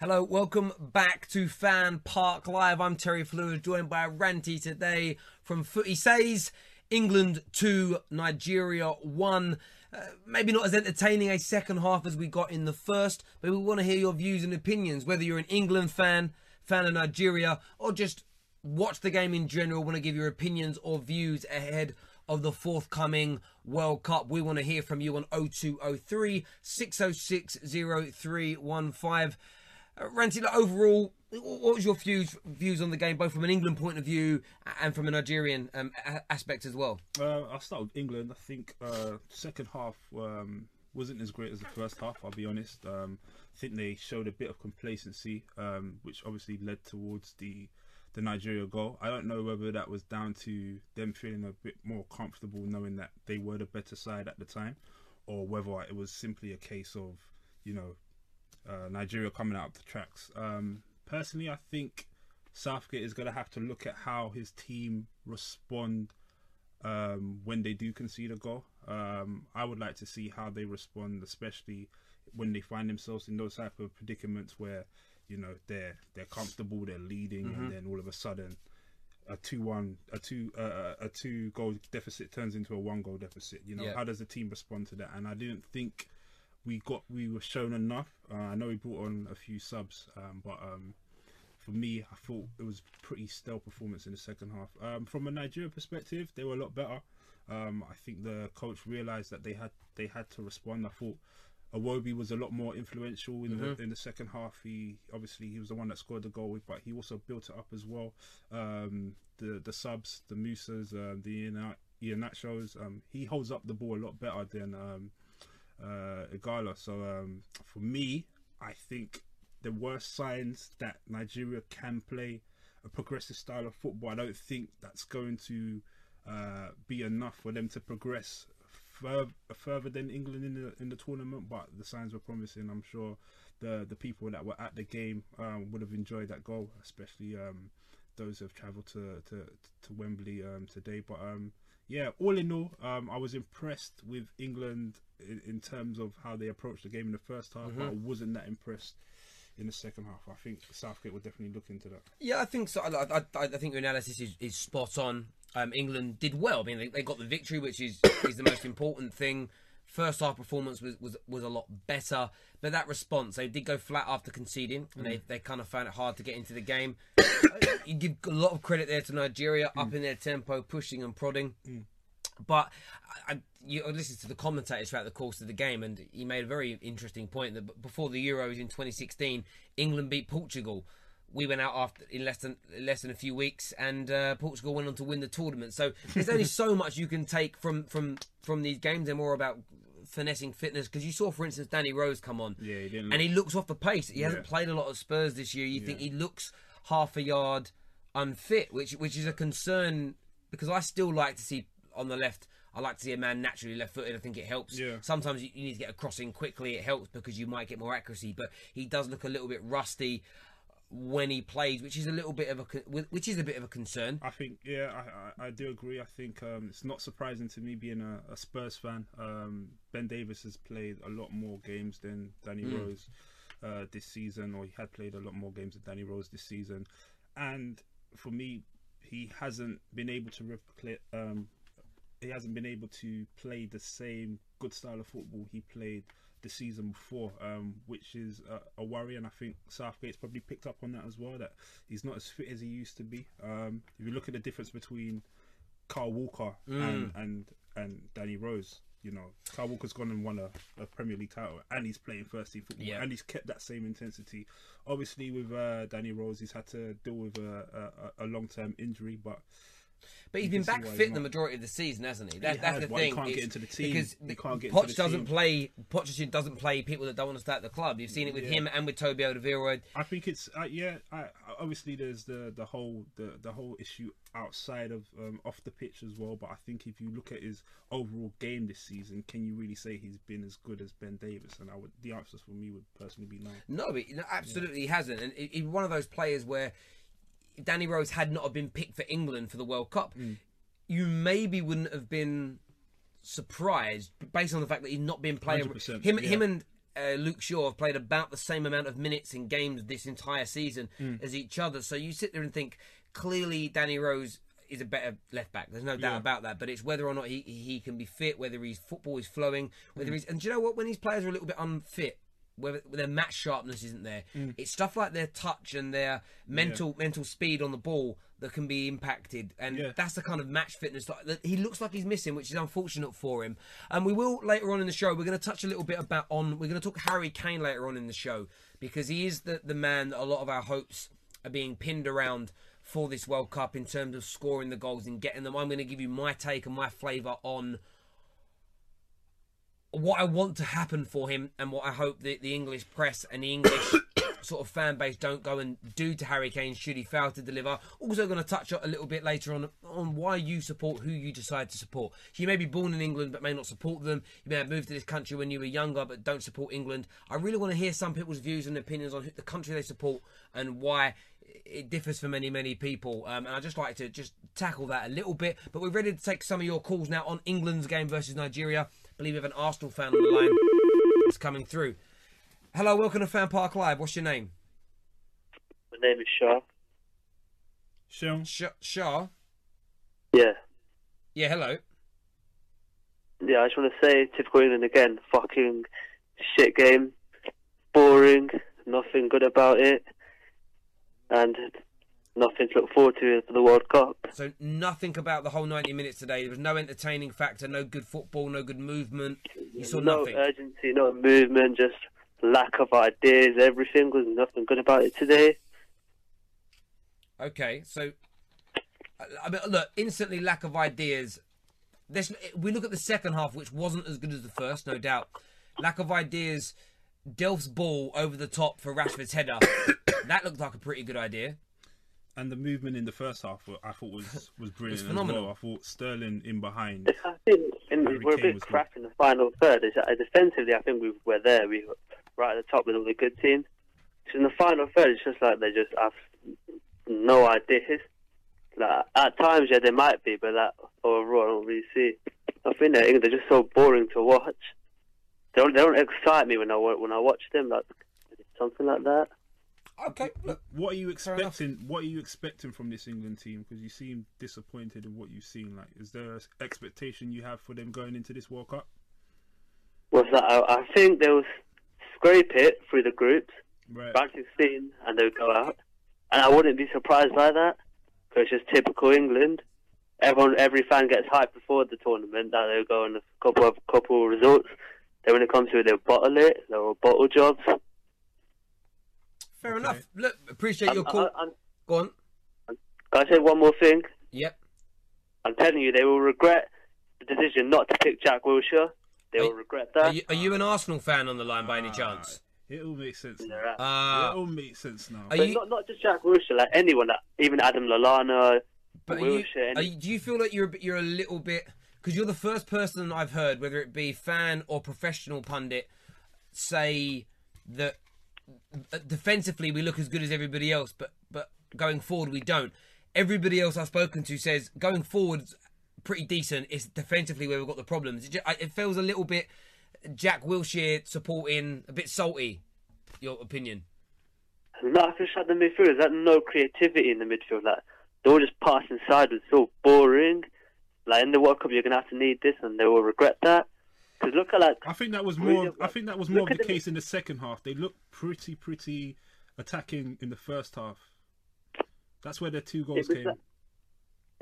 Hello, welcome back to Fan Park Live. I'm Terry Fleur, joined by Ranty today from Footy Says. England 2, Nigeria 1. Maybe not as entertaining a second half as we got in the first, but we want to hear your views and opinions, whether you're an England fan of Nigeria, or just watch the game in general, want to give your opinions or views ahead of the forthcoming World Cup. We want to hear from you on 0203 606 0315. Ranty, overall, what was your views on the game, both from an England point of view and from a Nigerian aspect as well? I'll start with England. I think second half wasn't as great as the first half, I'll be honest. I think they showed a bit of complacency, which obviously led towards the Nigeria goal. I don't know whether that was down to them feeling a bit more comfortable knowing that they were the better side at the time, or whether it was simply a case of, you know, Nigeria coming out of the tracks. Personally, I think Southgate is going to have to look at how his team respond when they do concede a goal. I would like to see how they respond, especially when they find themselves in those type of predicaments where, you know, they're comfortable, they're leading, and then all of a sudden a two goal deficit turns into a one goal deficit. You know, How does the team respond to that? And I didn't think we were shown enough. I know we brought on a few subs, but for me, I thought it was a pretty stale performance in the second half. From a Nigeria perspective, they were a lot better. I think the coach realised that they had to respond. I thought Iwobi was a lot more influential in the second half. He was the one that scored the goal, but he also built it up as well. The subs, the Musas, the Iheanachos, he holds up the ball a lot better than Igala. So for me, I think there were signs that Nigeria can play a progressive style of football. I don't think that's going to be enough for them to progress further than England in the tournament, but the signs were promising. I'm sure the people that were at the game would have enjoyed that goal, especially those who have travelled to Wembley today. But yeah, all in all, I was impressed with England in terms of how they approached the game in the first half, but I wasn't that impressed in the second half. I think Southgate will definitely look into that. Yeah, I think so. I think your analysis is spot on. England did well. I mean, they got the victory, which is the most important thing. First half performance was a lot better, but that response, they did go flat after conceding, and they kind of found it hard to get into the game. You give a lot of credit there to Nigeria, up in their tempo, pushing and prodding. But I listened to the commentators throughout the course of the game, and he made a very interesting point that before the Euros in 2016, England beat Portugal. We went out in less than a few weeks, and Portugal went on to win the tournament. So there's only so much you can take from these games. They're more about finessing fitness, because you saw, for instance, Danny Rose come on, he looks off the pace. He hasn't played a lot of Spurs this year. You think he looks half a yard unfit, which is a concern, because I still like to see on the left. I like to see a man naturally left-footed. I think it helps. Yeah. Sometimes you need to get a crossing quickly. It helps because you might get more accuracy. But he does look a little bit rusty when he plays, which is a little bit of a concern. I think, yeah, I do agree. I think it's not surprising to me, being a Spurs fan. Ben Davies has played a lot more games than Danny Rose this season, or he had played a lot more games than Danny Rose this season. And for me, he hasn't been able to play the same good style of football he played the season before, which is a worry. And I think Southgate's probably picked up on that as well, that he's not as fit as he used to be. If you look at the difference between Kyle Walker and Danny Rose, you know, Kyle Walker's gone and won a Premier League title, and he's playing first team football, and he's kept that same intensity. Obviously with Danny Rose, he's had to deal with a long-term injury, but he's been back fit the majority of the season, hasn't he? That's the thing. He can't get into the team because Poch doesn't play. Pochettino doesn't play people that don't want to start the club. You've seen it with him and with Toby Alderweireld. I think it's obviously there's the whole issue outside of off the pitch as well. But I think if you look at his overall game this season, can you really say he's been as good as Ben Davies? And the answer for me would personally be no. No, but absolutely he hasn't. And he's one of those players where, if Danny Rose had not have been picked for England for the World Cup, you maybe wouldn't have been surprised, based on the fact that he's not been playing. Him and Luke Shaw have played about the same amount of minutes in games this entire season as each other. So you sit there and think, clearly Danny Rose is a better left back. There's no doubt about that. But it's whether or not he can be fit, whether his football is flowing, whether he's... And do you know what? When these players are a little bit unfit, where their match sharpness isn't there, it's stuff like their touch and their mental speed on the ball that can be impacted, and that's the kind of match fitness that he looks like he's missing, which is unfortunate for him. And we will, later on in the show, we're going to touch a little bit we're going to talk Harry Kane later on in the show, because he is the man that a lot of our hopes are being pinned around for this World Cup in terms of scoring the goals and getting them. I'm going to give you my take and my flavour on what I want to happen for him, and what I hope that the English press and the English sort of fan base don't go and do to Harry Kane should he fail to deliver. Also going to touch a little bit later on why you support who you decide to support. So you may be born in England but may not support them. You may have moved to this country when you were younger but don't support England. I really want to hear some people's views and opinions on the country they support and why it differs for many, many people. And I'd just like to just tackle that a little bit. But we're ready to take some of your calls now on England's game versus Nigeria. I believe we have an Arsenal fan on the line that's coming through. Hello, welcome to Fan Park Live. What's your name? My name is Shah. Shah? Yeah. Yeah, hello. Yeah, I just want to say, typical England again, fucking shit game. Boring, nothing good about it. And nothing to look forward to for the World Cup. So nothing about the whole 90 minutes today. There was no entertaining factor, no good football, no good movement. You saw nothing. No urgency, no movement, just lack of ideas. Everything was nothing good about it today. Okay, so I mean, look, instantly lack of ideas. We look at the second half, which wasn't as good as the first, no doubt. Lack of ideas. Delph's ball over the top for Rashford's header. That looked like a pretty good idea. And the movement in the first half, I thought, was brilliant. It was phenomenal. Well, I thought Sterling in behind. I think we're a bit crap in the final third. Defensively, I think we're there. We were right at the top with all the good teams. So in the final third, it's just like they just have no ideas. Like, at times, yeah, they might be, but that overall, I don't really see. I think they're just so boring to watch. They don't excite me when I watch them. Like something like that. Okay. Look, what are you expecting? What are you expecting from this England team? Because you seem disappointed in what you've seen. Like, is there an expectation you have for them going into this World Cup? What's that? I think they'll scrape it through the groups, back to 16, and they'll go out. And I wouldn't be surprised by that, because it's just typical England. Every fan gets hyped before the tournament that they'll go on a couple of results. Then when it comes to it, they'll bottle it. They'll bottle jobs. Fair enough. Look, appreciate your call. Go on. Can I say one more thing? Yep. I'm telling you, they will regret the decision not to pick Jack Wilshere. They will regret that. Are you an Arsenal fan on the line by any chance? It all makes sense now. It all makes sense now. But not just Jack Wilshere, like anyone, like even Adam Lallana, Wilshere. Do you feel like you're a little bit... because you're the first person I've heard, whether it be fan or professional pundit, say that defensively we look as good as everybody else, but going forward we don't. Everybody else I've spoken to says going forward's pretty decent. It's defensively where we've got the problems. It feels a little bit Jack Wilshere supporting, a bit salty. Your opinion? No, I feel like the midfielders, like no creativity in the midfield. Like they're all just passing sideways. It's all boring. Like in the World Cup, you're gonna have to need this, and they will regret that. Because look at like I think that was more of the case in the second half. They looked pretty attacking in the first half. That's where their two goals came. Like,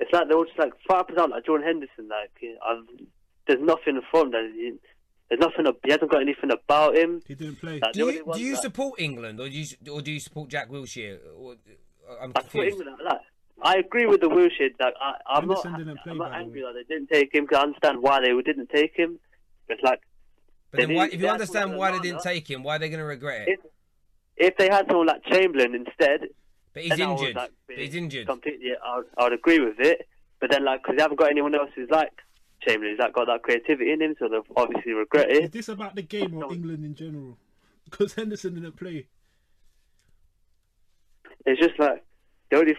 it's like they're all just like 5% like John Henderson. Like there's nothing from that. There's nothing. He hasn't got anything about him. He didn't play. Like, do you support England or do you support Jack Wilshere? I'm confused. I support England. Like, I agree with the Wilshere. Like, I'm not angry that they didn't take him. Because I understand why they didn't take him. It's like, but then why, if you understand why they didn't take him, why are they going to regret it? If they had someone like Chamberlain instead, but he's injured. Like, but he's injured. Completely, I would agree with it. But then, like, because they haven't got anyone else who's like Chamberlain's that got that creativity in him, so they'll obviously regret it. Is this about the game or England in general? Because Henderson didn't play. It's just like the only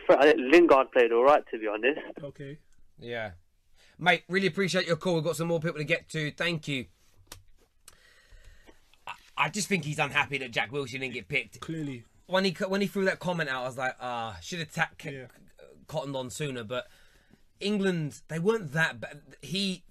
Lingard played all right, to be honest. Okay. Yeah, mate. Really appreciate your call. We've got some more people to get to. Thank you. I just think he's unhappy that Jack Wilshere didn't get picked. Clearly, when he threw that comment out, I was like, should have cottoned on sooner, but. England, they weren't that bad.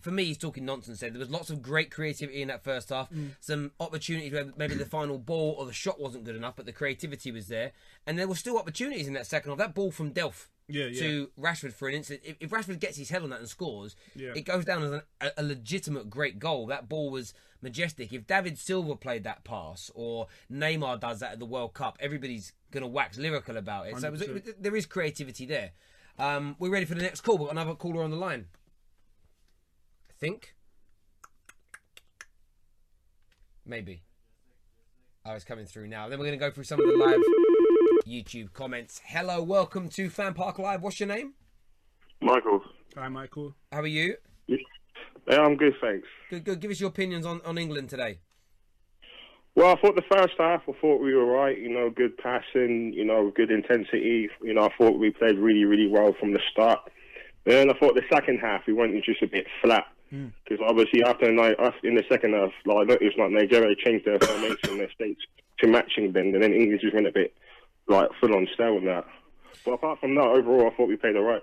For me, he's talking nonsense. There was lots of great creativity in that first half. Mm. Some opportunities where maybe the final ball or the shot wasn't good enough, but the creativity was there. And there were still opportunities in that second half. That ball from Delph to Rashford, for an instance, if Rashford gets his head on that and scores, it goes down as a legitimate great goal. That ball was majestic. If David Silva played that pass or Neymar does that at the World Cup, everybody's going to wax lyrical about it. 100%. So there is creativity there. We're ready for the next call. We've got another caller on the line, I think. Maybe. Oh, it's coming through now. Then we're going to go through some of the live YouTube comments. Hello, welcome to Fan Park Live. What's your name? Michael. Hi, Michael. How are you? Yeah, I'm good, thanks. Good. Give us your opinions on England today. Well, I thought the first half, I thought we were right, you know, good passing, you know, good intensity. You know, I thought we played really, really well from the start. Then I thought the second half, we went just a bit flat. Because obviously in the second half, like, I noticed like Nigeria changed their formation, their states to match England, and then England just went a bit, like, full on stale and that. But apart from that, overall, I thought we played all right.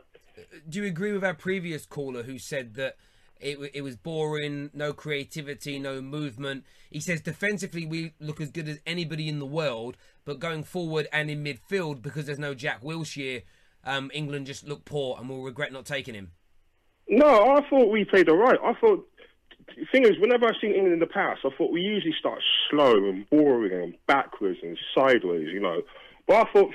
Do you agree with our previous caller who said that It was boring, no creativity, no movement? He says defensively we look as good as anybody in the world, but going forward and in midfield, because there's no Jack Wilshere, England just look poor and will regret not taking him. No, I thought we played all right. I thought, the thing is, whenever I've seen England in the past, I thought we usually start slow and boring and backwards and sideways, you know. But I thought,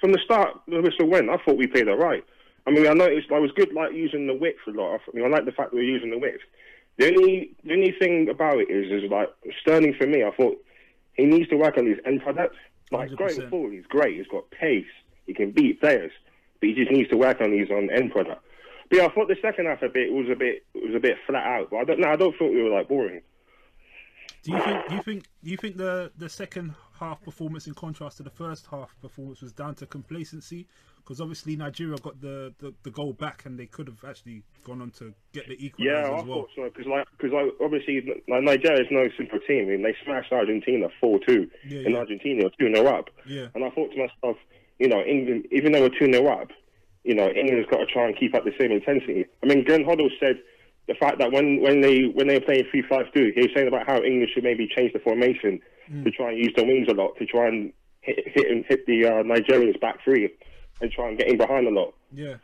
from the start, the whistle went, I thought we played all right. I mean, I noticed I was good, like, using the width a lot. I mean, I like the fact that we were using the width. The only thing about it is like, Sterling, for me, I thought he needs to work on his end product. Like, 100%. Going forward, he's great. He's got pace. He can beat players. But he just needs to work on his own end product. But yeah, I thought the second half was a bit flat out. But I don't think we were, like, boring. Do you think the second half performance, in contrast to the first half performance, was down to complacency? Because obviously Nigeria got the goal back, and they could have actually gone on to get the equaliser as well. Yeah, I thought so. Because obviously Nigeria is no simple team. I mean, they smashed Argentina 4-2, and Argentina 2-0 up. Yeah. And I thought to myself, you know, England, even though we're 2-0 up, you know, England's got to try and keep up the same intensity. I mean, Glenn Hoddle said the fact that when they were playing 3-5-2, he was saying about how England should maybe change the formation to try and use the wings a lot, to try and hit the Nigerians back three and try and get in behind a lot. Yeah.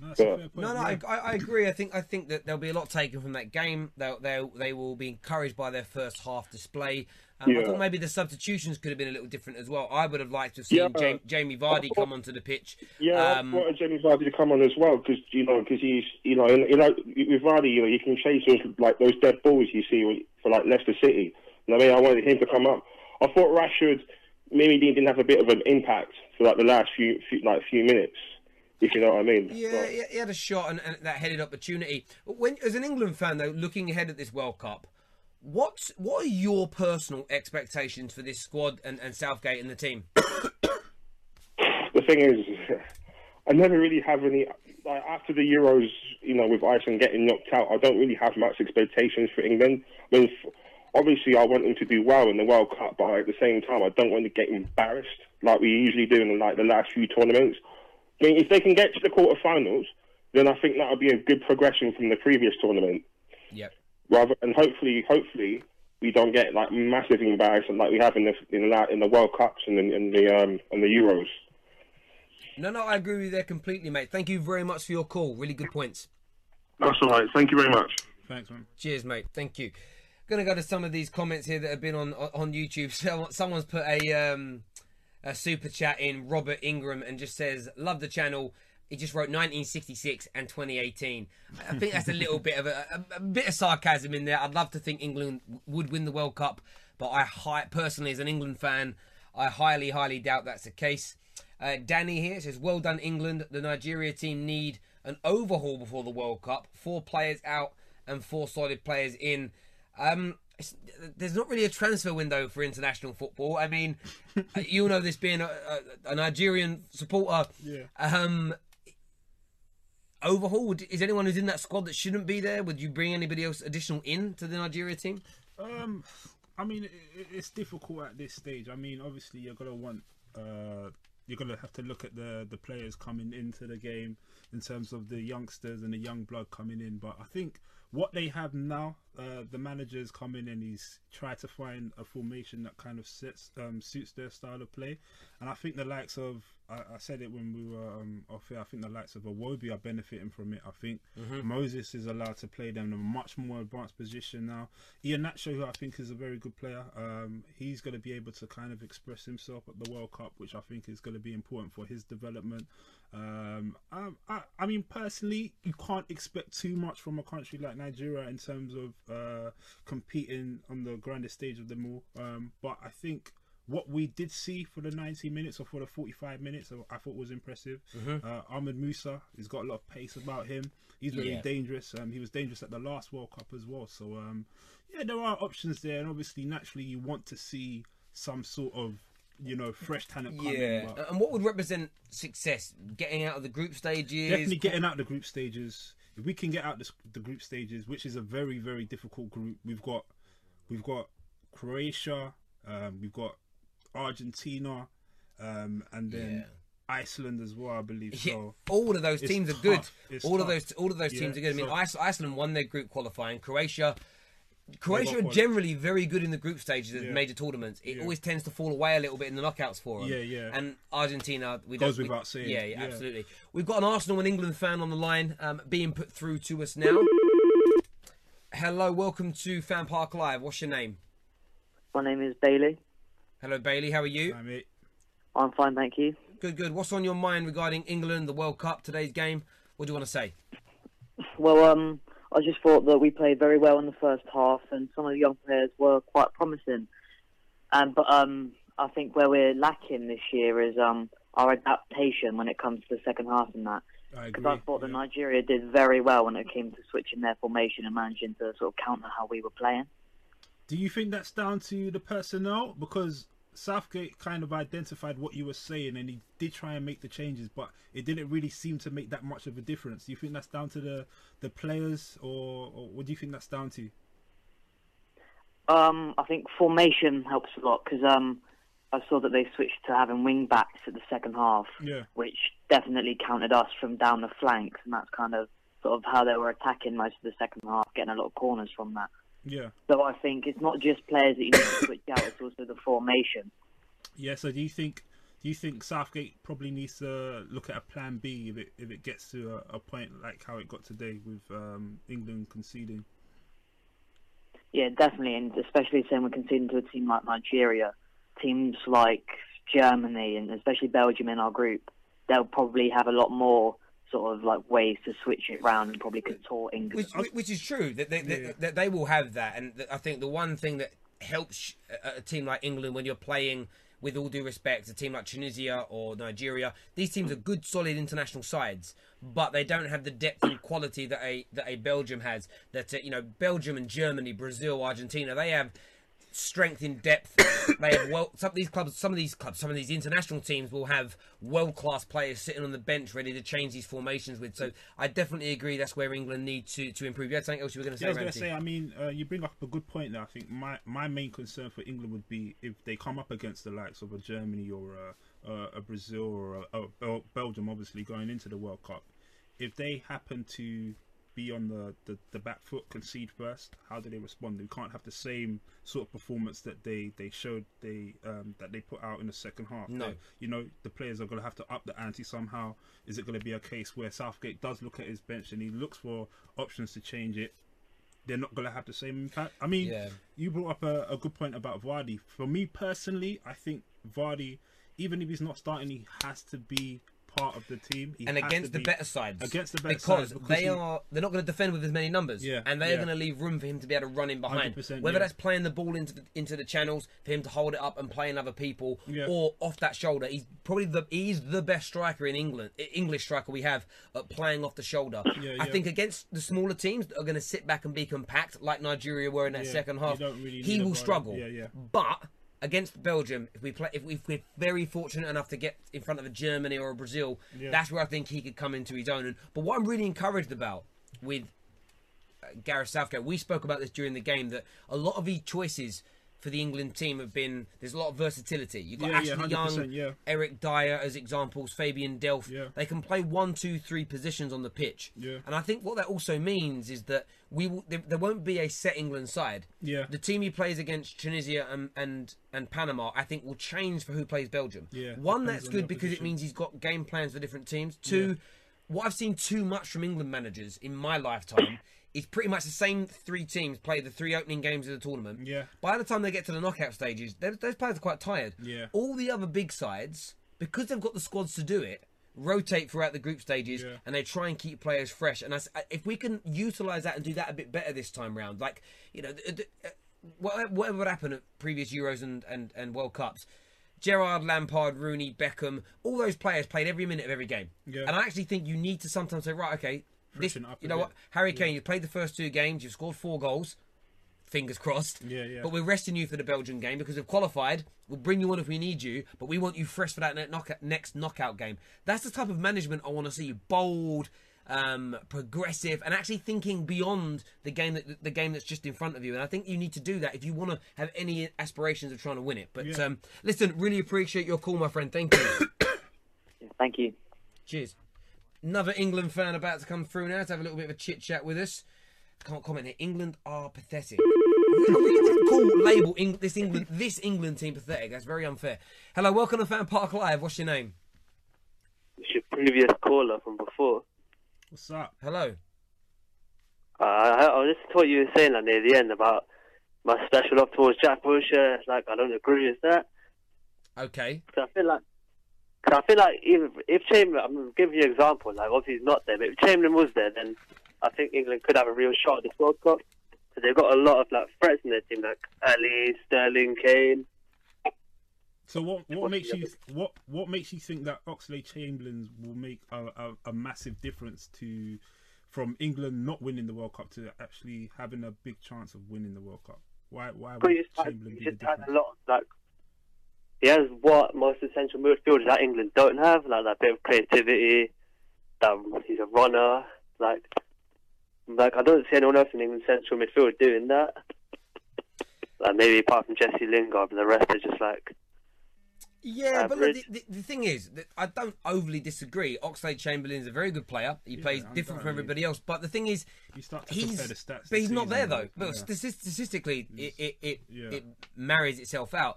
No, that's a fair point. I agree. I think that there'll be a lot taken from that game. They will be encouraged by their first half display. I thought maybe the substitutions could have been a little different as well. I would have liked to have seen Jamie Vardy come onto the pitch. Yeah, I wanted Jamie Vardy to come on as well, because he's with Vardy, you can chase those dead balls you see for like Leicester City. And I mean, I wanted him to come up. I thought Rashford maybe didn't have a bit of an impact for like the last few minutes. if you know what I mean. Yeah, right. He had a shot and that headed opportunity. When, as an England fan, though, looking ahead at this World Cup, what are your personal expectations for this squad and Southgate and the team? The thing is, I never really have any... Like, after the Euros, you know, with Iceland getting knocked out, I don't really have much expectations for England. I mean, obviously, I want them to do well in the World Cup, but at the same time, I don't want to get embarrassed like we usually do in like the last few tournaments. I mean, if they can get to the quarterfinals, then I think that would be a good progression from the previous tournament. Yep. And hopefully, we don't get like massive embarrassment like we have in the World Cups and in the Euros. No, I agree with you there completely, mate. Thank you very much for your call. Really good points. That's all right. Thank you very much. Thanks, man. Cheers, mate. Thank you. Going to go to some of these comments here that have been on YouTube. Someone's put a super chat in, Robert Ingram, and just says, love the channel. He just wrote 1966 and 2018. I think that's a little bit of a bit of sarcasm in there. I'd love to think England would win the World Cup, but I personally, as an England fan, I highly, highly doubt that's the case. Danny here says, well done, England. The Nigeria team need an overhaul before the World Cup. 4 players out and 4 solid players in. There's not really a transfer window for international football. I mean, you know this, being a Nigerian supporter. Yeah. Overhaul, is anyone who's in that squad that shouldn't be there? Would you bring anybody else additional in to the Nigeria team? I mean, it's difficult at this stage. I mean, obviously, you're going to want... You're going to have to look at the players coming into the game in terms of the youngsters and the young blood coming in. But I think what they have now, the manager's come in and he's tried to find a formation that kind of suits their style of play. And I think the likes of, I said it when we were off here, I think the likes of Iwobi are benefiting from it. I think Moses is allowed to play them in a much more advanced position now. Iheanacho, who I think is a very good player, he's going to be able to kind of express himself at the World Cup, which I think is going to be important for his development. I mean, personally, you can't expect too much from a country like Nigeria in terms of competing on the grandest stage of them all. But I think what we did see for the 90 minutes or for the 45 minutes, I thought was impressive. Ahmed Musa, he's got a lot of pace about him. He's really dangerous. He was dangerous at the last World Cup as well. So, yeah, there are options there. And obviously, naturally, you want to see some sort of, you know, fresh talent coming. Yeah, but and what would represent success? Getting out of the group stages? Definitely getting out of the group stages. If we can get out the group stages, which is a very, very difficult group. We've got Croatia, we've got Argentina, and then Iceland as well, I believe. So yeah, all of those teams are good. All of those teams are good. I mean, so Iceland won their group qualifying. Croatia are generally very good in the group stages of major tournaments. It always tends to fall away a little bit in the knockouts for them. And Argentina, goes without saying. Yeah, absolutely. We've got an Arsenal and England fan on the line, being put through to us now. Hello, welcome to Fan Park Live. What's your name? My name is Bailey. Hello, Bailey. How are you? Hi, mate. I'm fine, thank you. Good, good. What's on your mind regarding England, the World Cup, today's game? What do you want to say? Well, I just thought that we played very well in the first half, and some of the young players were quite promising. But I think where we're lacking this year is our adaptation when it comes to the second half and that. Because I thought that Nigeria did very well when it came to switching their formation and managing to sort of counter how we were playing. Do you think that's down to the personnel? Because Southgate kind of identified what you were saying, and he did try and make the changes, but it didn't really seem to make that much of a difference. Do you think that's down to the players, or what do you think that's down to? I think formation helps a lot, because I saw that they switched to having wing backs at the second half, which definitely counted us from down the flanks, and that's kind of sort of how they were attacking most of the second half, getting a lot of corners from that. Yeah. So I think it's not just players that you need to switch out; it's also the formation. Yeah. So do you think Southgate probably needs to look at a plan B if it gets to a point like how it got today with England conceding? Yeah, definitely, and especially saying we're conceding to a team like Nigeria, teams like Germany, and especially Belgium in our group. They'll probably have a lot more sort of like ways to switch it round and probably contort England. Which is true, that they will have that. And I think the one thing that helps a team like England when you're playing with all due respect, a team like Tunisia or Nigeria, these teams are good, solid international sides, but they don't have the depth and quality that a Belgium has. That you know, Belgium and Germany, Brazil, Argentina, they have strength in depth. They have some of these international teams will have world-class players sitting on the bench ready to change these formations with. So I definitely agree that's where England need to improve. You had something else you were going to say? Yeah, I was going to say, I mean, you bring up a good point there. I think my main concern for England would be if they come up against the likes of a Germany or a Brazil or a Belgium, obviously going into the World Cup, if they happen to be on the back foot, concede first, how do they respond? They can't have the same sort of performance that they put out in the second half. No, you know, the players are going to have to up the ante somehow. Is it going to be a case where Southgate does look at his bench and he looks for options to change it? They're not going to have the same impact. I mean, yeah, you brought up a good point about Vardy. For me personally, I think Vardy, even if he's not starting, he has to be part of the team, and against the better sides, because they're not going to defend with as many numbers, and they're going to leave room for him to be able to run in behind, whether that's playing the ball into the channels for him to hold it up and playing other people, or off that shoulder. He's probably the best striker in England, English striker we have, at playing off the shoulder. I think against the smaller teams that are going to sit back and be compact, like Nigeria were in that second half, really he will struggle. But against Belgium, if we're very fortunate enough to get in front of a Germany or a Brazil, that's where I think he could come into his own. But what I'm really encouraged about with Gareth Southgate, we spoke about this during the game, that a lot of his choices for the England team have been, there's a lot of versatility. You've got Ashley Young, Eric Dyer as examples, Fabian Delph. They can play 1, 2, 3 positions on the pitch. And I think what that also means is that there won't be a set England side. The team he plays against Tunisia and Panama, I think, will change for who plays Belgium. One, that's good because it means he's got game plans for different teams. Two, what I've seen too much from England managers in my lifetime is pretty much the same 3 teams play the 3 opening games of the tournament. By the time they get to the knockout stages, those players are quite tired. All the other big sides, because they've got the squads to do it, rotate throughout the group stages, and they try and keep players fresh. And if we can utilise that and do that a bit better this time round, like, you know, whatever would happen at previous Euros and World Cups, Gerrard, Lampard, Rooney, Beckham, all those players played every minute of every game. And I actually think you need to sometimes say, right, okay, you know what, Harry Kane, you played the first 2 games, you've scored 4 goals, fingers crossed, but we're resting you for the Belgian game because we've qualified. We'll bring you on if we need you, but we want you fresh for that next knockout game. That's the type of management I want to see. Bold, progressive, and actually thinking beyond the game that's just in front of you. And I think you need to do that if you want to have any aspirations of trying to win it. But listen, really appreciate your call, my friend. Thank you. Thank you. Cheers. Another England fan about to come through now to have a little bit of a chit-chat with us. Can't comment here. England are pathetic. I really wouldn't label this England team pathetic. That's very unfair. Hello, welcome to Fan Park Live. What's your name? It's your previous caller from before. What's up? Hello. I listened to what you were saying near the end about my special love towards Jack Wilshere. Like, I don't agree with that. Okay. I feel like if Chamberlain, I'm giving you an example, like obviously he's not there, but if Chamberlain was there, then I think England could have a real shot at this World Cup. Because they've got a lot of like threats in their team, like Alli, Sterling, Kane. So what makes you think that Oxlade-Chamberlain will make a massive difference to from England not winning the World Cup to actually having a big chance of winning the World Cup? Why would Chamberlain be the difference? Had a lot of, like, he has what most essential midfielders that England don't have, like that bit of creativity. He's a runner. Like I don't see anyone else in England central midfield doing that. Like maybe apart from Jesse Lingard, but the rest are just like. Yeah, but look, the thing is, that I don't overly disagree. Oxlade-Chamberlain is a very good player. He plays different from everybody else. But the thing is, he's not there though. But statistically, it marries itself out.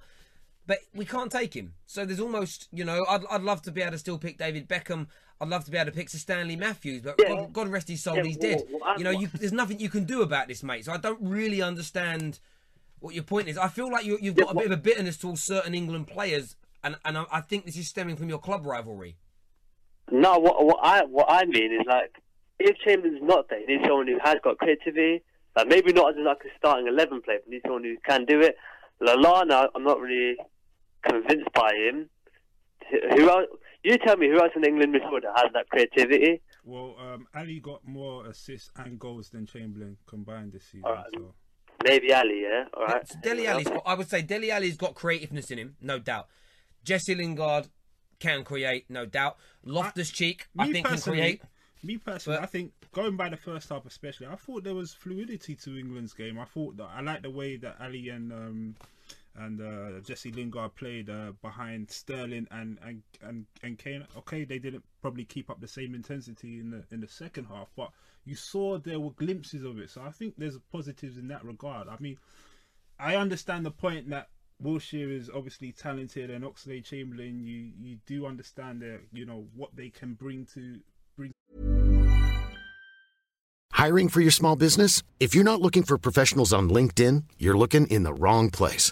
But we can't take him. So there's almost, you know, I'd love to be able to still pick David Beckham. I'd love to be able to pick Sir Stanley Matthews. But God rest his soul, he's dead. You know, there's nothing you can do about this, mate. So I don't really understand what your point is. I feel like you've got a bit of a bitterness towards certain England players. And I think this is stemming from your club rivalry. No, what I mean is, like, if Chamberlain's not there, you need someone who has got creativity. Like, maybe not as, like, a starting 11 player, but you need someone who can do it. Lallana, I'm not really... convinced by him. Who else? You tell me who else in England before that has that creativity? Well, Ali got more assists and goals than Chamberlain combined this season. Right. So. Maybe Ali, yeah? All right. Dele Alli's got, I would say Dele Alli's got creativeness in him, no doubt. Jesse Lingard can create, no doubt. Loftus-Cheek, I think, can create. Me personally, but I think going by the first half especially, I thought there was fluidity to England's game. I thought that I liked the way that Ali and Jesse Lingard played behind Sterling and Kane. Okay, they didn't probably keep up the same intensity in the second half, but you saw there were glimpses of it. So I think there's positives in that regard. I mean, I understand the point that Wilshere is obviously talented, and Oxlade-Chamberlain, you do understand their, you know, what they can bring to. Hiring for your small business? If you're not looking for professionals on LinkedIn, you're looking in the wrong place.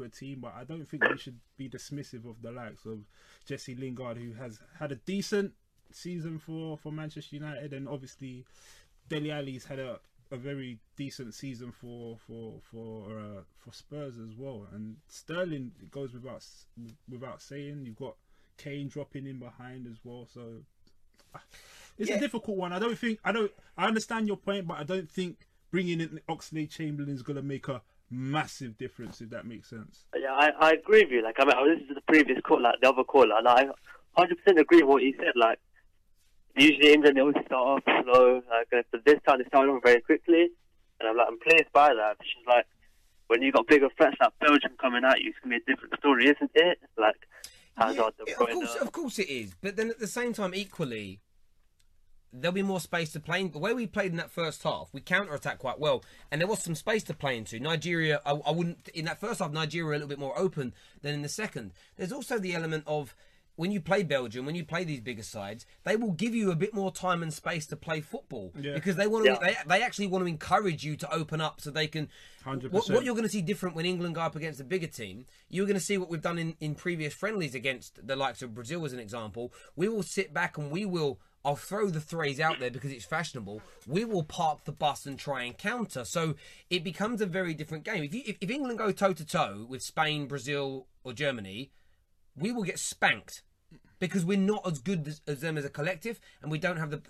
A team, but I don't think we should be dismissive of the likes of Jesse Lingard, who has had a decent season for Manchester United, and obviously Dele Alli's had a very decent season for Spurs as well. And Sterling, it goes without saying. You've got Kane dropping in behind as well, so it's a difficult one. I understand your point, but I don't think bringing in Oxlade-Chamberlain is going to make a massive difference, if that makes sense. Yeah, I agree with you. Like, I mean, I listened to the previous call, like the other caller, and I 100% agree with what he said. Like, usually England, they always start off slow. Like, but this time they started off very quickly, and I'm pleased by that. It's just like when you got bigger threats like Belgium coming at you, it's gonna be a different story, isn't it? Like, of course it is. But then at the same time, equally, there'll be more space to play. The way we played in that first half, we counter-attacked quite well, and there was some space to play into. Nigeria, I wouldn't... In that first half, Nigeria were a little bit more open than in the second. There's also the element of when you play Belgium, when you play these bigger sides, they will give you a bit more time and space to play football, because they want to. They actually want to encourage you to open up so they can... 100%. What you're going to see different when England go up against a bigger team, you're going to see what we've done in previous friendlies against the likes of Brazil, as an example. We will sit back and we will... I'll throw the threes out there because it's fashionable. We will park the bus and try and counter. So it becomes a very different game. If England go toe-to-toe with Spain, Brazil or Germany, we will get spanked because we're not as good as them as a collective, and we don't have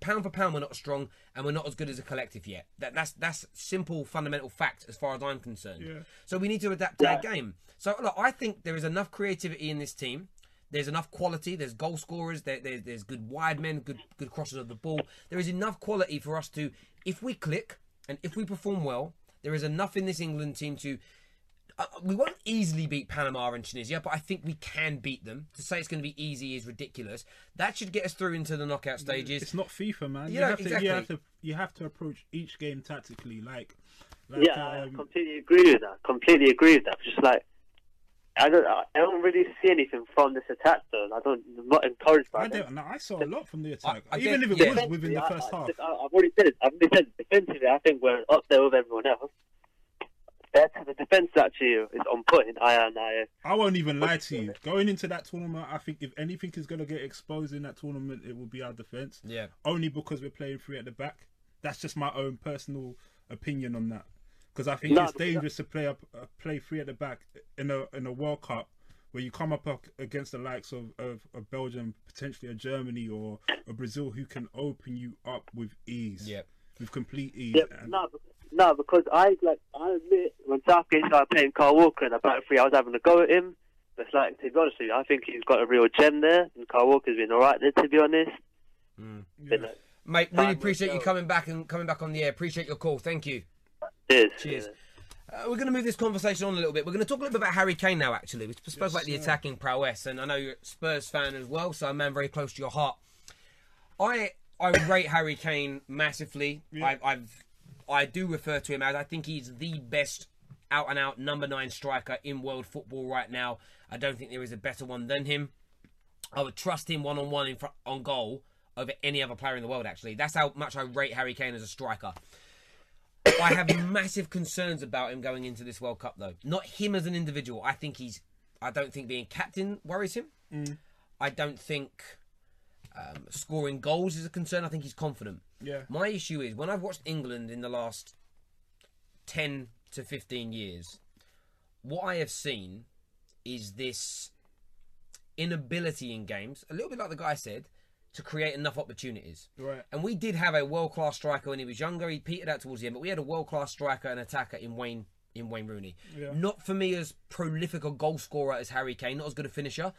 pound for pound, we're not strong, and we're not as good as a collective yet. That's simple, fundamental fact as far as I'm concerned. Yeah. So we need to adapt to that game. So look, I think there is enough creativity in this team. There's enough quality. There's goal scorers. There's good wide men, good crosses of the ball. There is enough quality for us to, if we click and if we perform well, there is enough in this England team to... we won't easily beat Panama and Tunisia, but I think we can beat them. To say it's going to be easy is ridiculous. That should get us through into the knockout stages. It's not FIFA, man. You have to approach each game tactically. I completely agree with that. Just like... I don't really see anything from this attack, though. I'm not encouraged by it. No, I saw a lot from the attack, even if it was within the first half. I've already said defensively, I think we're up there with everyone else. The defence actually is on point. I won't even lie to you. Going into that tournament, I think if anything is going to get exposed in that tournament, it will be our defence. Yeah. Only because we're playing three at the back. That's just my own personal opinion on that. Because I think it's dangerous to play three at the back in a World Cup where you come up against the likes of Belgium, potentially a Germany or a Brazil, who can open you up with ease, with complete ease. Yep. Because I admit, when Southgate started playing Kyle Walker in the back three, I was having a go at him. But to be honest with you, I think he's got a real gem there, and Kyle Walker's been all right there, to be honest. Mm. Yeah. Mate, really appreciate you coming back on the air. Appreciate your call. Thank you. Cheers. We're going to move this conversation on a little bit. We're going to talk a little bit about Harry Kane now, actually. We spoke about the attacking prowess, and I know you're a Spurs fan as well, so a man very close to your heart. I rate Harry Kane massively. Yeah. I do refer to him as, I think he's the best out-and-out number 9 striker in world football right now. I don't think there is a better one than him. I would trust him one-on-one on goal over any other player in the world, actually. That's how much I rate Harry Kane as a striker. I have massive concerns about him going into this World Cup, though. Not him as an individual. I don't think being captain worries him. Mm. I don't think scoring goals is a concern. I think he's confident. Yeah. My issue is, when I've watched England in the last 10 to 15 years, what I have seen is this inability in games, a little bit like the guy said, to create enough opportunities. Right. And we did have a world-class striker when he was younger. He petered out towards the end, but we had a world-class striker and attacker in Wayne Rooney. Yeah. Not for me as prolific a goal scorer as Harry Kane, not as good a finisher,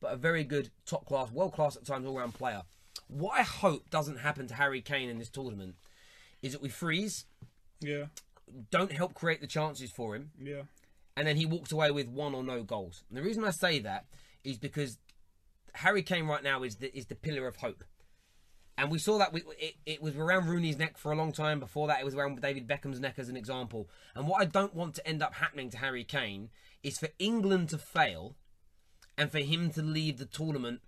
but a very good top-class, world-class at times all-round player. What I hope doesn't happen to Harry Kane in this tournament is that we freeze, don't help create the chances for him, and then he walks away with one or no goals. And the reason I say that is because Harry Kane right now is the pillar of hope. And we saw that it was around Rooney's neck for a long time. Before that, it was around David Beckham's neck as an example. And what I don't want to end up happening to Harry Kane is for England to fail and for him to leave the tournament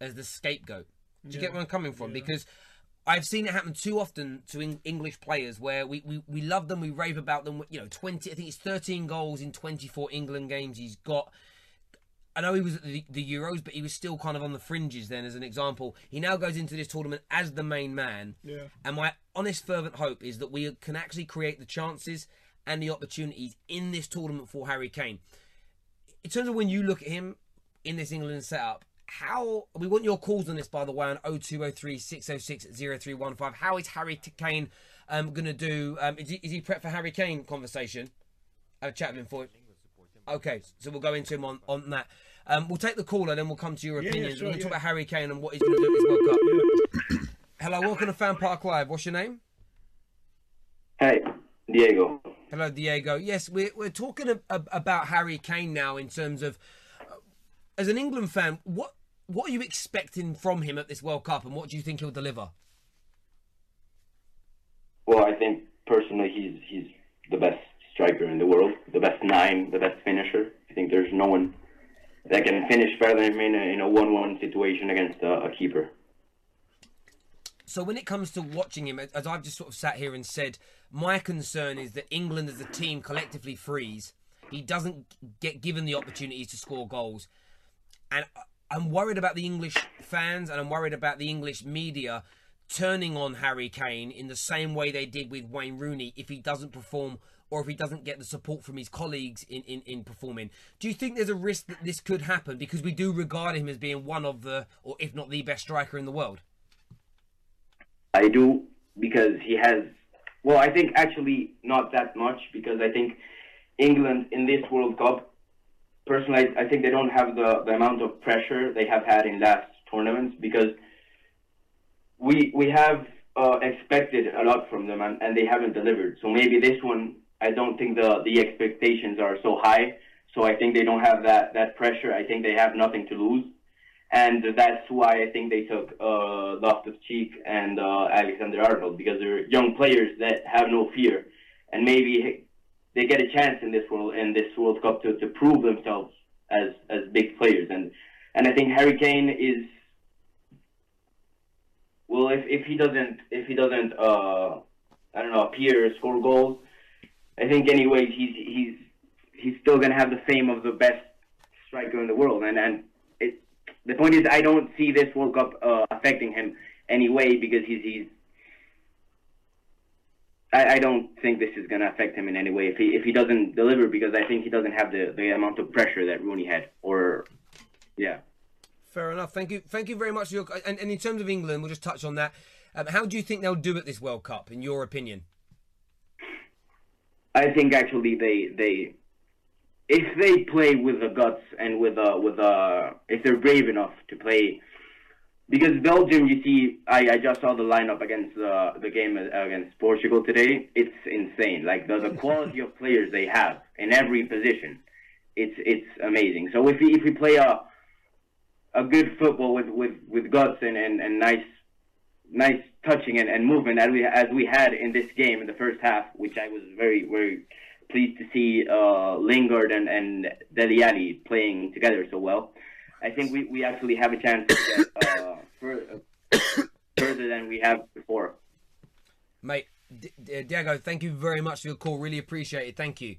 as the scapegoat. Do you get where I'm coming from? Because I've seen it happen too often to English players where we love them, we rave about them. You know, 13 goals in 24 England games he's got. I know he was at the Euros, but he was still kind of on the fringes then, as an example. He now goes into this tournament as the main man. Yeah. And my honest, fervent hope is that we can actually create the chances and the opportunities in this tournament for Harry Kane. In terms of when you look at him in this England setup, we want your calls on this, by the way, on 0203 606 0315. How is Harry Kane going to do? Is he prepped for Harry Kane conversation? I'll chat with him for it. Okay, so we'll go into him on that. We'll take the call and then we'll come to your opinions. Sure, we're going to talk about Harry Kane and what he's going to do at this World Cup. Hello, welcome to Fan Park Live. What's your name? Hey, Diego. Hello, Diego. Yes, we're talking about Harry Kane now in terms of, as an England fan, what are you expecting from him at this World Cup and what do you think he'll deliver? Well, I think personally he's the best striker in the world, the best nine, the best finisher. I think there's no one that can finish better than him in a 1-1 situation against a keeper. So when it comes to watching him, as I've just sort of sat here and said, my concern is that England as a team collectively freeze. He doesn't get given the opportunities to score goals. And I'm worried about the English fans and I'm worried about the English media turning on Harry Kane in the same way they did with Wayne Rooney if he doesn't perform or if he doesn't get the support from his colleagues in performing. Do you think there's a risk that this could happen? Because we do regard him as being one of the, or if not the best striker in the world. I do, because he has, well, I think actually not that much, because I think England in this World Cup, personally, I think they don't have the amount of pressure they have had in last tournaments, because we have expected a lot from them and they haven't delivered. So maybe this one, I don't think the expectations are so high. So I think they don't have that pressure. I think they have nothing to lose. And that's why I think they took Loftus-Cheek and Alexander-Arnold, because they're young players that have no fear. And maybe they get a chance in this World Cup to prove themselves as big players. And I think Harry Kane is... Well, if he doesn't I don't know, appear or score goals, I think anyways he's still gonna have the fame of the best striker in the world. The point is, I don't see this World Cup affecting him anyway, because I don't think this is gonna affect him in any way if he doesn't deliver, because I think he doesn't have the amount of pressure that Rooney had. Fair enough. Thank you very much. And in terms of England, we'll just touch on that. How do you think they'll do at this World Cup, in your opinion? I think actually if they play with the guts and if they're brave enough to play, because Belgium, you see, I just saw the lineup against the game against Portugal today. It's insane. Like the quality of players they have in every position, it's amazing. So if we play a good football with guts and nice touching and movement as we had in this game in the first half, which I was very, very pleased to see Lingard and Dele Alli playing together so well. I think we actually have a chance to get further than we have before. Mate, Diego, thank you very much for your call. Really appreciate it. Thank you.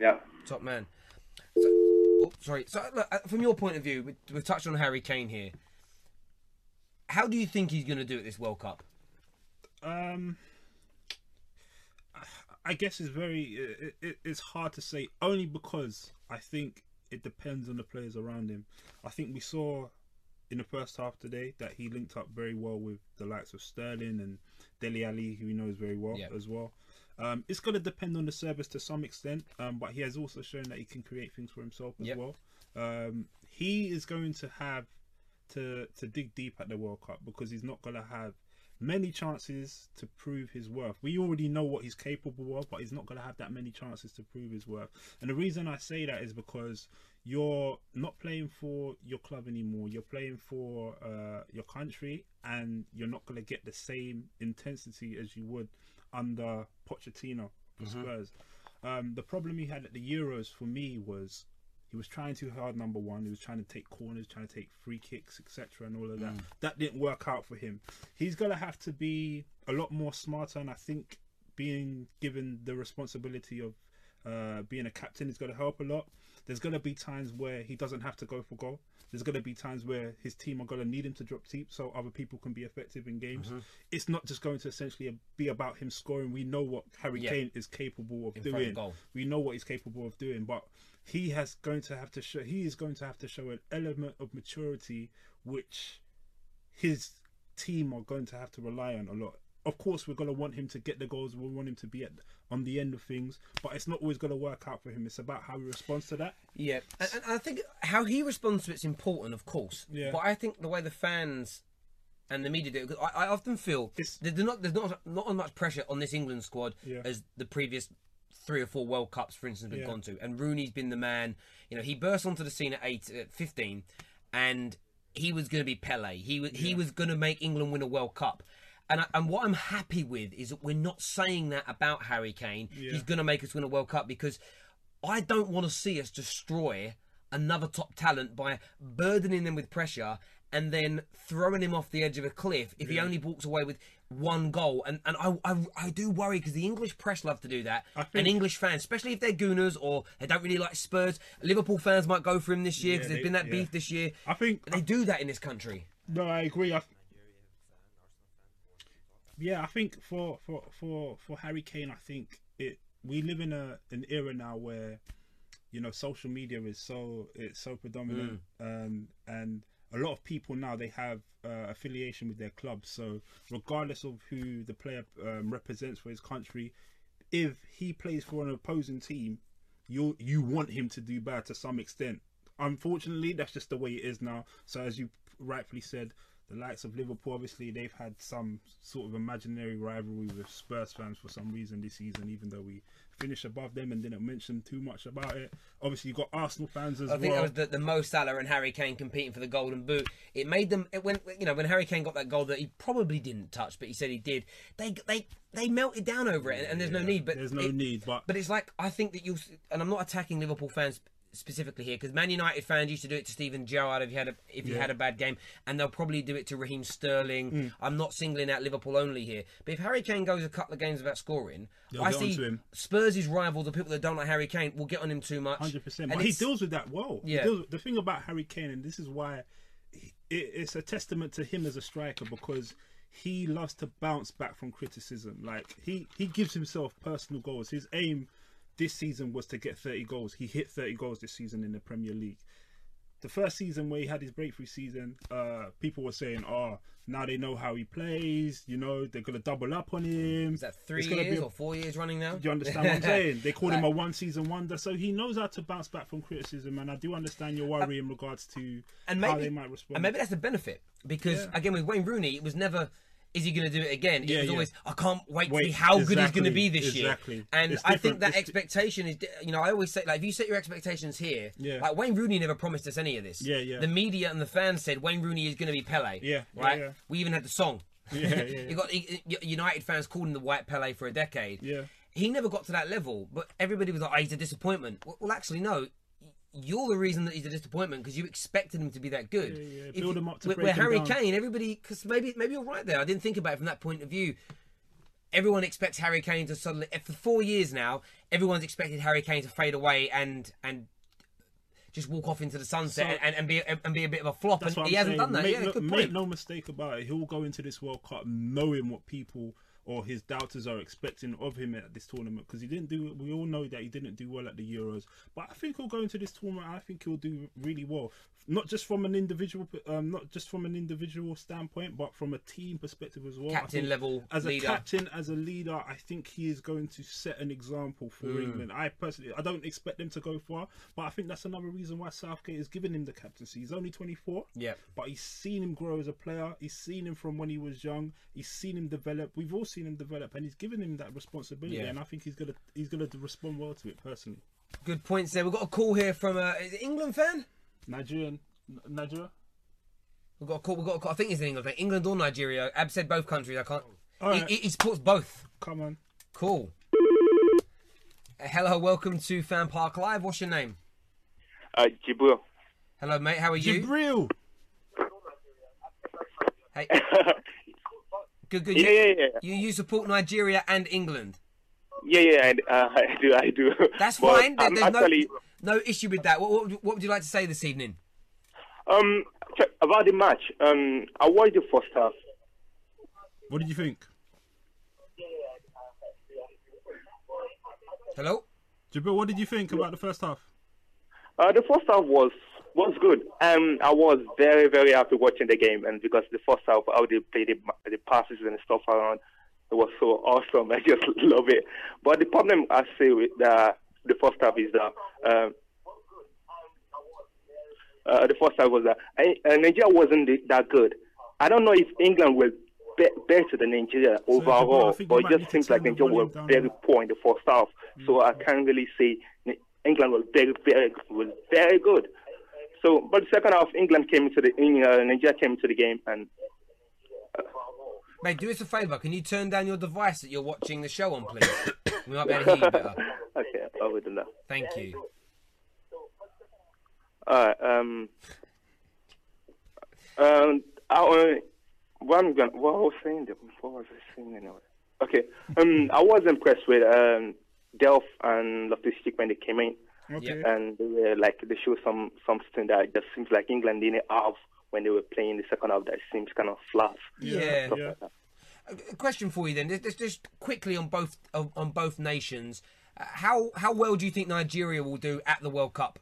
Yeah. Top man. So, oh, sorry. So, look, from your point of view, we've touched on Harry Kane here. How do you think he's going to do at this World Cup? I guess it's very... It's hard to say, only because I think it depends on the players around him. I think we saw in the first half today that he linked up very well with the likes of Sterling and Dele Alli, who he knows very well as well. It's going to depend on the service to some extent, but he has also shown that he can create things for himself as well. He is going to have to dig deep at the World Cup, because he's not going to have many chances to prove his worth. We already know what he's capable of, but he's not going to have that many chances to prove his worth. And the reason I say that is because you're not playing for your club anymore. You're playing for your country, and you're not going to get the same intensity as you would under Pochettino for Spurs. The problem he had at the Euros for me was he was trying too hard, number one. He was trying to take corners, trying to take free kicks, etc. and all of that. That didn't work out for him. He's going to have to be a lot more smarter, and I think being given the responsibility of being a captain is going to help a lot. There's going to be times where he doesn't have to go for goal. There's going to be times where his team are going to need him to drop deep so other people can be effective in games. It's not just going to essentially be about him scoring. We know what Harry Kane is capable of doing. We know what he's capable of doing, but he has going to have to show. He is going to have to show an element of maturity which his team are going to have to rely on a lot. Of course, we're going to want him to get the goals. We want him to be on the end of things, but it's not always going to work out for him. It's about how he responds to that. Yeah, and I think how he responds to it's important, of course. Yeah. But I think the way the fans and the media do it, because I often feel there's not as much pressure on this England squad as the previous 3 or 4 World Cups, for instance, we've gone to. And Rooney's been the man. You know, he burst onto the scene at 15, and he was going to be Pele. He was going to make England win a World Cup. And what I'm happy with is that we're not saying that about Harry Kane. He's going to make us win a World Cup, because I don't want to see us destroy another top talent by burdening them with pressure and then throwing him off the edge of a cliff if he only walks away with 1 goal. And I do worry, because the English press love to do that. And English fans, especially if they're Gooners or they don't really like Spurs. Liverpool fans might go for him this year because there's been that beef this year. I think they do that in this country. No, I agree. Yeah, I think for Harry Kane, I think we live in an era now where, you know, social media is so predominant, and a lot of people now, they have affiliation with their club. So regardless of who the player represents for his country, if he plays for an opposing team, you want him to do bad to some extent. Unfortunately, that's just the way it is now. So as you rightfully said, the likes of Liverpool, obviously, they've had some sort of imaginary rivalry with Spurs fans for some reason this season, even though we finished above them and didn't mention too much about it. Obviously, you've got Arsenal fans as well. I think that was the Mo Salah and Harry Kane competing for the Golden Boot. It made them... When Harry Kane got that goal that he probably didn't touch, but he said he did, they melted down over it, and there's no need. But there's no need, but it's like, I think that you'll... And I'm not attacking Liverpool fans specifically here, because Man United fans used to do it to Steven Gerrard if he had a bad game, and they'll probably do it to Raheem Sterling. I'm not singling out Liverpool only here, but if Harry Kane goes a couple of games without scoring, I see Spurs' rivals, the people that don't like Harry Kane, will get on him too much. 100%, but he deals with that well. Yeah. The thing about Harry Kane, and this is why it's a testament to him as a striker, because he loves to bounce back from criticism. Like he gives himself personal goals. His aim this season was to get 30 goals. He hit 30 goals this season in the Premier League. The first season where he had his breakthrough season, people were saying, oh, now they know how he plays. You know, they're going to double up on him. Is that 3 years or 4 years running now? Do you understand what I'm saying? They called him a one-season wonder. So he knows how to bounce back from criticism. And I do understand your worry in regards to how they might respond. And maybe that's the benefit. Because, again, with Wayne Rooney, it was never... Is he going to do it again? It was always, I can't wait to see how good he's going to be this year. And I think that expectation is, you know, I always say, like, if you set your expectations here, like, Wayne Rooney never promised us any of this. The media and the fans said Wayne Rooney is going to be Pele. We even had the song. You got United fans calling the White Pele for a decade. He never got to that level, but everybody was like, oh, he's a disappointment. Well, actually, no. you're the reason that he's a disappointment, because you expected him to be that good. Yeah, yeah. Build him up to break him down. Where Harry Kane, everybody, because maybe you're right there. I didn't think about it from that point of view. Everyone expects Harry Kane to suddenly, for 4 years now, everyone's expected Harry Kane to fade away and just walk off into the sunset, so, and be a bit of a flop. And he hasn't done that. Make no mistake about it. He'll go into this World Cup knowing what people or his doubters are expecting of him at this tournament, because he didn't do. We all know that he didn't do well at the Euros, but I think he'll go into this tournament. I think he'll do really well, not just from an individual standpoint, but from a team perspective as well. Captain level, as a captain, as a leader, I think he is going to set an example for England. I don't expect them to go far, but I think that's another reason why Southgate is giving him the captaincy. He's only 24, yeah, but he's seen him grow as a player. He's seen him from when he was young. He's seen him develop. We've all seen him develop, and he's given him that responsibility, and I think he's gonna respond well to it personally. Good points there. We've got a call here from is it England fan? Nigeria. We've got a call. I think he's an England fan. England or Nigeria. Ab said both countries. I can't. Right. He supports both. Come on. Cool. Hello, welcome to Fan Park Live. What's your name? Jibril. Hello, mate. How are you? Jibril. Hey. Good. Yeah. You support Nigeria and England. Yeah, I do. That's fine. There's no issue with that. What would you like to say this evening? About the match. I watched the first half. What did you think? Hello, Jibril. What did you think about the first half? The first half was good. I was very, very happy watching the game, and because the first half, how they played the passes and stuff around, it was so awesome. I just love it. But the problem I see with the first half is that the first half was that Nigeria wasn't that good. I don't know if England will better than Nigeria overall, but it just seems like Nigeria were very poor in the first half. So I can't really say England was very good. So, but the second half, England came into the Nigeria came into the game, and mate, do us a favour. Can you turn down your device that you're watching the show on, please? We might be able to hear you better. Okay, I will do that. Thank you. All right. What was I saying anyway? Okay. I was impressed with Delph and Loftus-Cheek when they came in. Okay. And they showed something that just seems like England didn't have when they were playing the second half. That seems kind of flat. Yeah. Like a question for you then, just quickly on both nations, how well do you think Nigeria will do at the World Cup?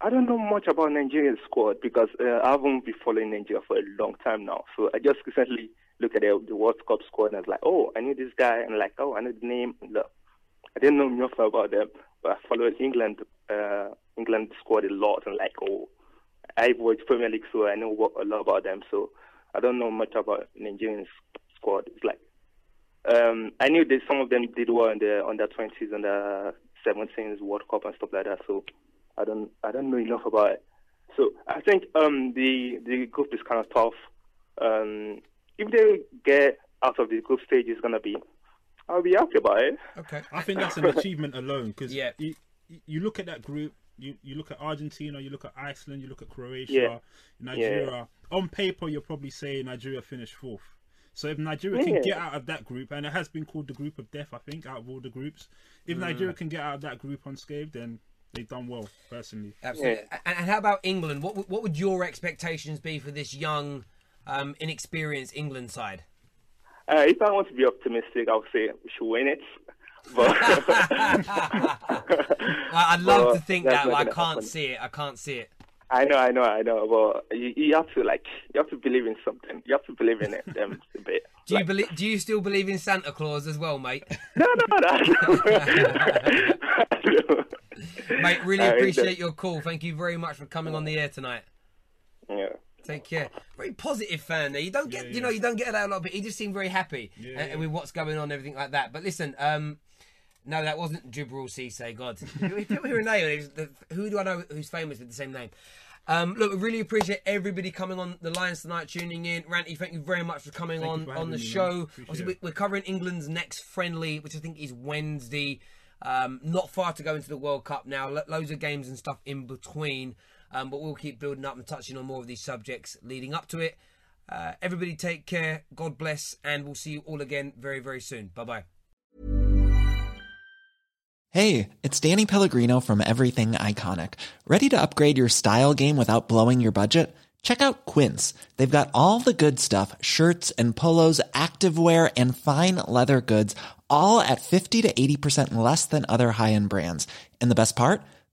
I don't know much about Nigeria's squad because I haven't been following Nigeria for a long time now. So I just recently looked at the World Cup squad and I was like, oh, I knew this guy, and like, oh, I know the name. Look, I didn't know enough about them. I follow England squad a lot, and like, oh, I've watched Premier League, so I know a lot about them. So I don't know much about Nigerian squad. It's like I knew that some of them did well in the under-20s and under-17s World Cup and stuff like that. So I don't know enough about it. So I think the group is kind of tough. If they get out of the group stage, it's gonna be. I'll be happy about it. Okay, I think that's an achievement alone, because you look at that group, you look at Argentina, you look at Iceland, you look at Croatia, Nigeria. Yeah. On paper, you're probably saying Nigeria finished fourth. So if Nigeria can get out of that group, and it has been called the group of death, I think, out of all the groups, if Nigeria can get out of that group unscathed, then they've done well, personally. Absolutely. Yeah. And how about England? What would your expectations be for this young, inexperienced England side? If I want to be optimistic, I would say we should win it. But I'd love to think that, but I can't see it. I can't see it. I know. But you have to believe in something. You have to believe in it a bit. Do you still believe in Santa Claus as well, mate? No. Mate, really appreciate your call. Thank you very much for coming on the air tonight. Yeah. Take care. Very positive fan there. You don't get, you don't get that a lot, but he just seemed very happy with what's going on and everything like that. But listen, no, that wasn't Jibril Cisse. God, we were nailing. Who do I know who's famous with the same name? Look, we really appreciate everybody coming on the lines tonight, tuning in. Ranty, thank you very much for coming on the show. Obviously, we're covering England's next friendly, which I think is Wednesday. Not far to go into the World Cup now. Loads of games and stuff in between. But we'll keep building up and touching on more of these subjects leading up to it. Everybody take care. God bless. And we'll see you all again very, very soon. Bye-bye. Hey, it's Danny Pellegrino from Everything Iconic. Ready to upgrade your style game without blowing your budget? Check out Quince. They've got all the good stuff, shirts and polos, activewear, and fine leather goods, all at 50 to 80% less than other high-end brands. And the best part?